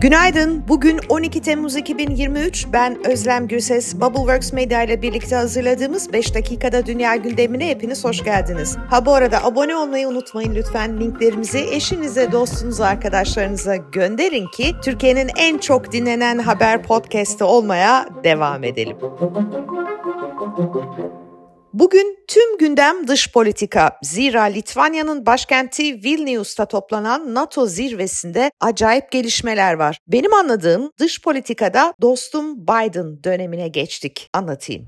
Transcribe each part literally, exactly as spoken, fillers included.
Günaydın. Bugün on iki Temmuz iki bin yirmi üç. Ben Özlem Gürses. Bubble Works Media ile birlikte hazırladığımız beş dakikada dünya gündemine hepiniz hoş geldiniz. Ha bu arada abone olmayı unutmayın lütfen. Linklerimizi eşinize, dostunuza, arkadaşlarınıza gönderin ki Türkiye'nin en çok dinlenen haber podcast'ı olmaya devam edelim. Bugün tüm gündem dış politika. Zira Litvanya'nın başkenti Vilnius'ta toplanan NATO zirvesinde acayip gelişmeler var. Benim anladığım dış politikada dostum Biden dönemine geçtik. Anlatayım.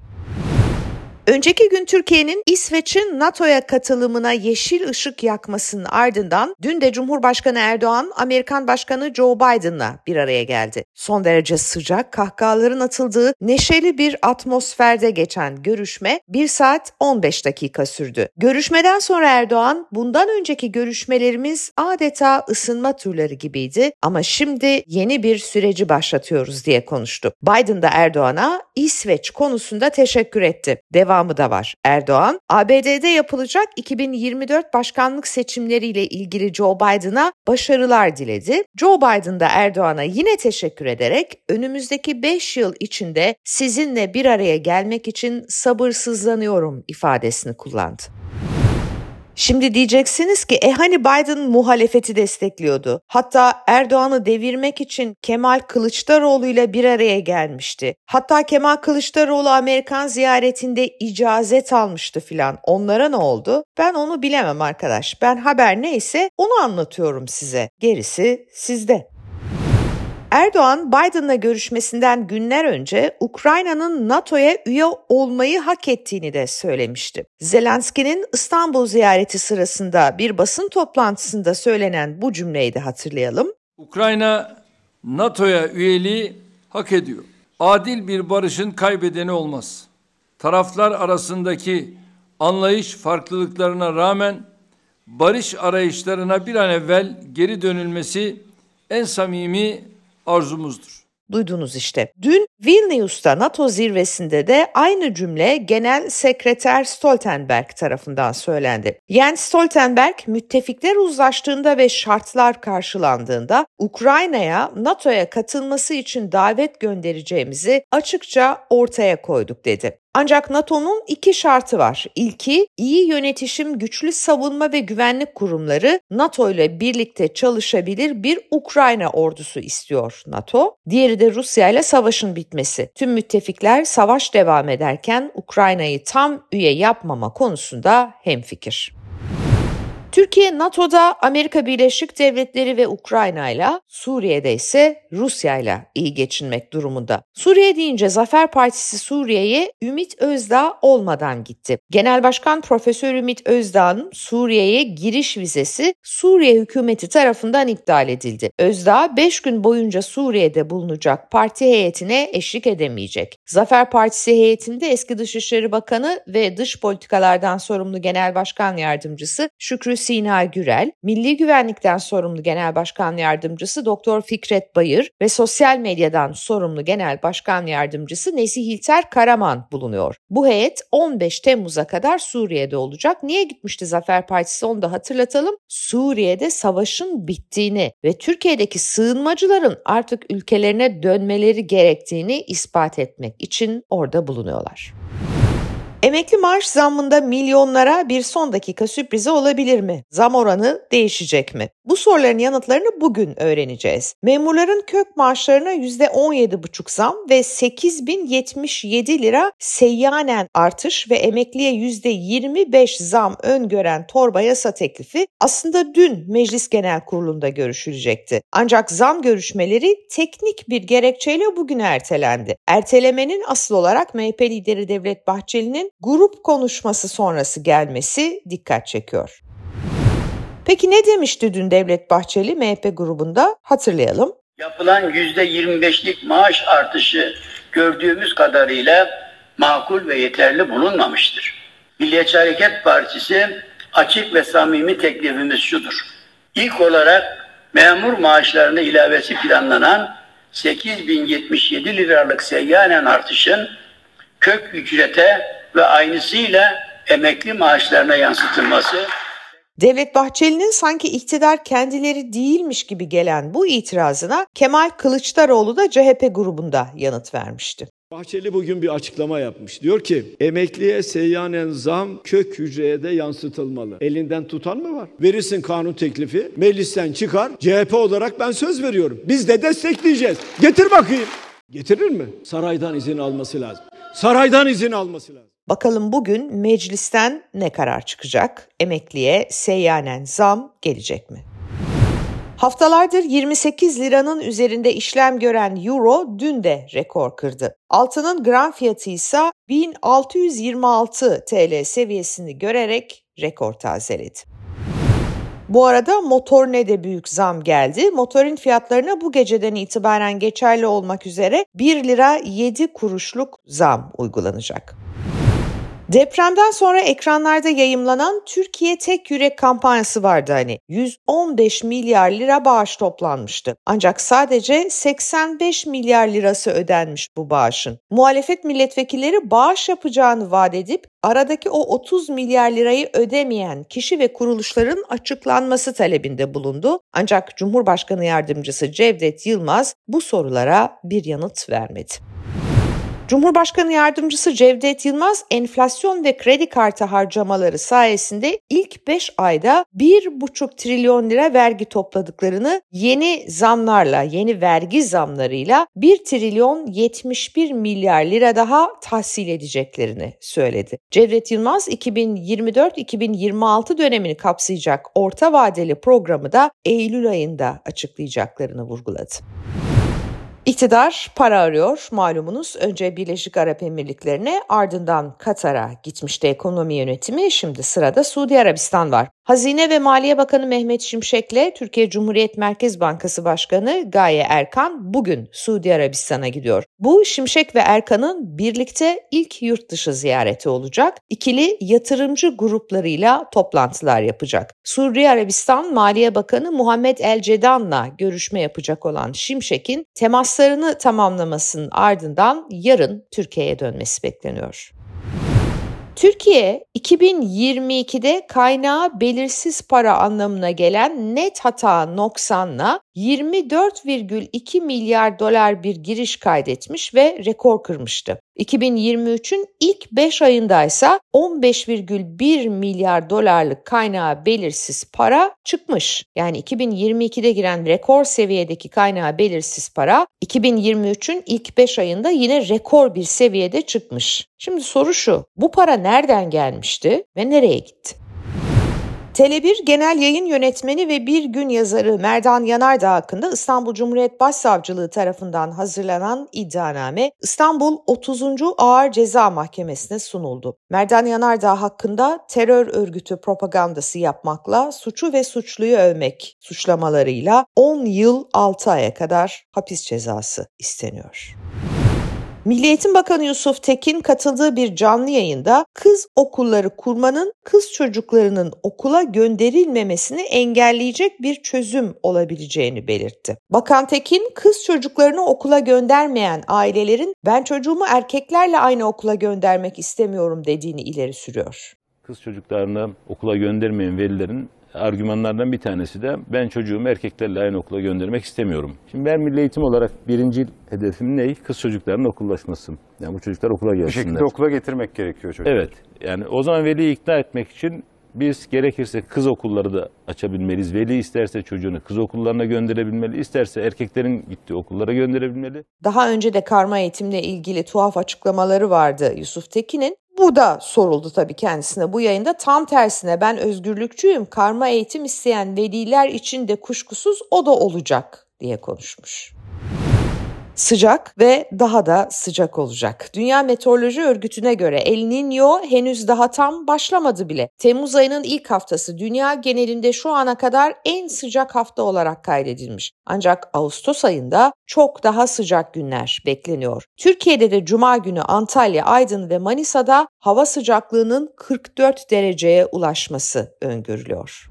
Önceki gün Türkiye'nin İsveç'in NATO'ya katılımına yeşil ışık yakmasının ardından dün de Cumhurbaşkanı Erdoğan, Amerikan Başkanı Joe Biden'la bir araya geldi. Son derece sıcak, kahkahaların atıldığı neşeli bir atmosferde geçen görüşme bir saat on beş dakika sürdü. Görüşmeden sonra Erdoğan, "Bundan önceki görüşmelerimiz adeta ısınma turları gibiydi ama şimdi yeni bir süreci başlatıyoruz." diye konuştu. Biden de Erdoğan'a İsveç konusunda teşekkür etti. Devam da var. Erdoğan, A B D'de yapılacak iki bin yirmi dört başkanlık seçimleriyle ilgili Joe Biden'a başarılar diledi. Joe Biden da Erdoğan'a yine teşekkür ederek önümüzdeki beş yıl içinde sizinle bir araya gelmek için sabırsızlanıyorum ifadesini kullandı. Şimdi diyeceksiniz ki e hani Biden muhalefeti destekliyordu. Hatta Erdoğan'ı devirmek için Kemal Kılıçdaroğlu ile bir araya gelmişti. Hatta Kemal Kılıçdaroğlu Amerikan ziyaretinde icazet almıştı filan. Onlara ne oldu? Ben onu bilemem arkadaş. Ben haber neyse onu anlatıyorum size. Gerisi sizde. Erdoğan, Biden'la görüşmesinden günler önce Ukrayna'nın NATO'ya üye olmayı hak ettiğini de söylemişti. Zelenski'nin İstanbul ziyareti sırasında bir basın toplantısında söylenen bu cümleyi de hatırlayalım. Ukrayna NATO'ya üyeliği hak ediyor. Adil bir barışın kaybedeni olmaz. Taraflar arasındaki anlayış farklılıklarına rağmen barış arayışlarına bir an evvel geri dönülmesi en samimi arzumuzdur. Duydunuz işte. Dün Vilnius'ta NATO zirvesinde de aynı cümle Genel Sekreter Stoltenberg tarafından söylendi. Jens Stoltenberg, müttefikler uzlaştığında ve şartlar karşılandığında Ukrayna'ya NATO'ya katılması için davet göndereceğimizi açıkça ortaya koyduk dedi. Ancak NATO'nun iki şartı var. İlki, iyi yönetişim, güçlü savunma ve güvenlik kurumları NATO ile birlikte çalışabilir bir Ukrayna ordusu istiyor NATO. Diğeri de Rusya ile savaşın bitmesi. Tüm müttefikler savaş devam ederken Ukrayna'yı tam üye yapmama konusunda hemfikir. Türkiye NATO'da Amerika Birleşik Devletleri ve Ukrayna'yla, Suriye'de ise Rusya'yla iyi geçinmek durumunda. Suriye deyince Zafer Partisi Suriye'ye Ümit Özdağ olmadan gitti. Genel Başkan Profesör Ümit Özdağ'ın Suriye'ye giriş vizesi Suriye hükümeti tarafından iptal edildi. Özdağ beş gün boyunca Suriye'de bulunacak, parti heyetine eşlik edemeyecek. Zafer Partisi heyetinde eski Dışişleri Bakanı ve dış politikalardan sorumlu Genel Başkan Yardımcısı Şükrü Sina Gürel, Milli Güvenlikten sorumlu Genel Başkan Yardımcısı Doktor Fikret Bayır ve Sosyal Medyadan sorumlu Genel Başkan Yardımcısı Nesihilter Karaman bulunuyor. Bu heyet on beş Temmuz'a kadar Suriye'de olacak. Niye gitmişti Zafer Partisi, onu da hatırlatalım. Suriye'de savaşın bittiğini ve Türkiye'deki sığınmacıların artık ülkelerine dönmeleri gerektiğini ispat etmek için orada bulunuyorlar. Emekli maaş zammında milyonlara bir son dakika sürprizi olabilir mi? Zam oranı değişecek mi? Bu soruların yanıtlarını bugün öğreneceğiz. Memurların kök maaşlarına yüzde on yedi virgül beş zam ve sekiz bin yetmiş yedi lira seyyanen artış ve emekliye yüzde yirmi beş zam öngören torba yasa teklifi aslında dün Meclis Genel Kurulu'nda görüşülecekti. Ancak zam görüşmeleri teknik bir gerekçeyle bugüne ertelendi. Ertelemenin asıl olarak M H P lideri Devlet Bahçeli'nin grup konuşması sonrası gelmesi dikkat çekiyor. Peki ne demişti dün Devlet Bahçeli M H P grubunda? Hatırlayalım. Yapılan yüzde yirmi beşlik maaş artışı gördüğümüz kadarıyla makul ve yeterli bulunmamıştır. Milliyetçi Hareket Partisi açık ve samimi teklifimiz şudur. İlk olarak memur maaşlarına ilavesi planlanan sekiz bin yetmiş yedi liralık seyyanen artışın kök ücrete ve aynısıyla emekli maaşlarına yansıtılması. Devlet Bahçeli'nin sanki iktidar kendileri değilmiş gibi gelen bu itirazına Kemal Kılıçdaroğlu da C H P grubunda yanıt vermişti. Bahçeli bugün bir açıklama yapmış. Diyor ki emekliye seyyanen zam kök hücreye de yansıtılmalı. Elinden tutan mı var? Verirsin kanun teklifi, meclisten çıkar. C H P olarak ben söz veriyorum. Biz de destekleyeceğiz. Getir bakayım. Getirir mi? Saraydan izin alması lazım. Saraydan izin alması lazım. Bakalım bugün meclisten ne karar çıkacak? Emekliye seyyanen zam gelecek mi? Haftalardır yirmi sekiz liranın üzerinde işlem gören euro dün de rekor kırdı. Altının gram fiyatı ise bin altı yüz yirmi altı TL seviyesini görerek rekor tazeledi. Bu arada motorine de büyük zam geldi. Motorin fiyatlarına bu geceden itibaren geçerli olmak üzere bir lira yedi kuruşluk zam uygulanacak. Depremden sonra ekranlarda yayımlanan Türkiye Tek Yürek kampanyası vardı hani. yüz on beş milyar lira bağış toplanmıştı. Ancak sadece seksen beş milyar lirası ödenmiş bu bağışın. Muhalefet milletvekilleri bağış yapacağını vaat edip aradaki o otuz milyar lirayı ödemeyen kişi ve kuruluşların açıklanması talebinde bulundu. Ancak Cumhurbaşkanı Yardımcısı Cevdet Yılmaz bu sorulara bir yanıt vermedi. Cumhurbaşkanı Yardımcısı Cevdet Yılmaz, enflasyon ve kredi kartı harcamaları sayesinde ilk beş ayda bir buçuk trilyon lira vergi topladıklarını yeni zamlarla, yeni vergi zamlarıyla bir trilyon yetmiş bir milyar lira daha tahsil edeceklerini söyledi. Cevdet Yılmaz, iki bin yirmi dört iki bin yirmi altı dönemini kapsayacak orta vadeli programı da Eylül ayında açıklayacaklarını vurguladı. İktidar para arıyor. Malumunuz önce Birleşik Arap Emirlikleri'ne ardından Katar'a gitmişti ekonomi yönetimi. Şimdi sırada Suudi Arabistan var. Hazine ve Maliye Bakanı Mehmet Şimşek'le Türkiye Cumhuriyet Merkez Bankası Başkanı Gaye Erkan bugün Suudi Arabistan'a gidiyor. Bu Şimşek ve Erkan'ın birlikte ilk yurt dışı ziyareti olacak. İkili yatırımcı gruplarıyla toplantılar yapacak. Suudi Arabistan Maliye Bakanı Muhammed El Cedan'la görüşme yapacak olan Şimşek'in temaslarını tamamlamasının ardından yarın Türkiye'ye dönmesi bekleniyor. Türkiye, iki bin yirmi ikide kaynağı belirsiz para anlamına gelen net hata noksanla yirmi dört virgül iki milyar dolar bir giriş kaydetmiş ve rekor kırmıştı. iki bin yirmi üçün ilk beş ayında ise on beş virgül bir milyar dolarlık kaynağı belirsiz para çıkmış. Yani iki bin yirmi ikide giren rekor seviyedeki kaynağı belirsiz para iki bin yirmi üçün ilk beş ayında yine rekor bir seviyede çıkmış. Şimdi soru şu, bu para nereden gelmişti ve nereye gitti? Tele bir Genel Yayın Yönetmeni ve Bir Gün yazarı Merdan Yanardağ hakkında İstanbul Cumhuriyet Başsavcılığı tarafından hazırlanan iddianame İstanbul otuzuncu Ağır Ceza Mahkemesi'ne sunuldu. Merdan Yanardağ hakkında terör örgütü propagandası yapmakla suçu ve suçluyu övmek suçlamalarıyla on yıl altı aya kadar hapis cezası isteniyor. Milli Eğitim Bakanı Yusuf Tekin katıldığı bir canlı yayında kız okulları kurmanın kız çocuklarının okula gönderilmemesini engelleyecek bir çözüm olabileceğini belirtti. Bakan Tekin, kız çocuklarını okula göndermeyen ailelerin ben çocuğumu erkeklerle aynı okula göndermek istemiyorum dediğini ileri sürüyor. Kız çocuklarını okula göndermeyen velilerin argümanlardan bir tanesi de ben çocuğumu erkeklerle aynı okula göndermek istemiyorum. Şimdi ben milli eğitim olarak birinci hedefim ne? Kız çocuklarının okullaşması. Yani bu çocuklar okula gelsinler. Bir şekilde okula getirmek gerekiyor çocuklar. Evet. Yani o zaman veliyi ikna etmek için biz gerekirse kız okulları da açabilmeliyiz. Veli isterse çocuğunu kız okullarına gönderebilmeli, isterse erkeklerin gittiği okullara gönderebilmeli. Daha önce de karma eğitimle ilgili tuhaf açıklamaları vardı Yusuf Tekin'in. Bu da soruldu tabii kendisine bu yayında. Tam tersine ben özgürlükçüyüm, karma eğitim isteyen veliler için de kuşkusuz o da olacak diye konuşmuş. Sıcak ve daha da sıcak olacak. Dünya Meteoroloji Örgütü'ne göre El Niño henüz daha tam başlamadı bile. Temmuz ayının ilk haftası dünya genelinde şu ana kadar en sıcak hafta olarak kaydedilmiş. Ancak Ağustos ayında çok daha sıcak günler bekleniyor. Türkiye'de de Cuma günü Antalya, Aydın ve Manisa'da hava sıcaklığının kırk dört dereceye ulaşması öngörülüyor.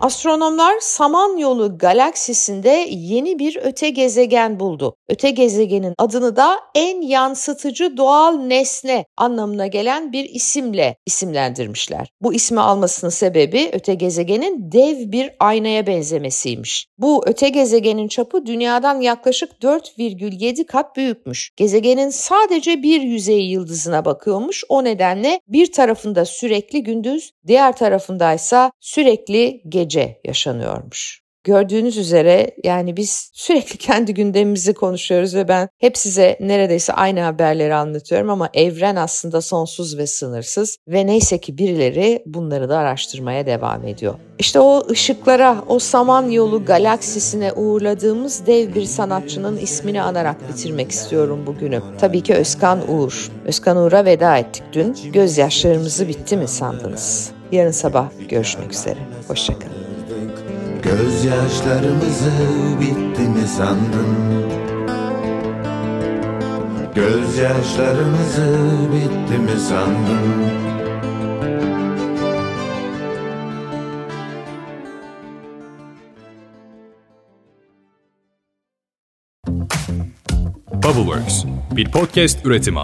Astronomlar Samanyolu galaksisinde yeni bir öte gezegen buldu. Öte gezegenin adını da en yansıtıcı doğal nesne anlamına gelen bir isimle isimlendirmişler. Bu ismi almasının sebebi öte gezegenin dev bir aynaya benzemesiymiş. Bu öte gezegenin çapı dünyadan yaklaşık dört virgül yedi kat büyükmüş. Gezegenin sadece bir yüzeyi yıldızına bakıyormuş. O nedenle bir tarafında sürekli gündüz, diğer tarafındaysa sürekli gece yaşanıyormuş. Gördüğünüz üzere yani biz sürekli kendi gündemimizi konuşuyoruz ve ben hep size neredeyse aynı haberleri anlatıyorum ama evren aslında sonsuz ve sınırsız ve neyse ki birileri bunları da araştırmaya devam ediyor. İşte o ışıklara, o Samanyolu galaksisine uğurladığımız dev bir sanatçının ismini anarak bitirmek istiyorum bugünü. Tabii ki Özkan Uğur. Özkan Uğur'a veda ettik dün. Gözyaşlarımızı bitti mi sandınız? Yarın sabah görüşmek üzere. Hoşçakalın. Gözyaşlarımızı bitti mi sandın? Gözyaşlarımızı bitti mi sandın? Bubble Works, bir podcast üretimi.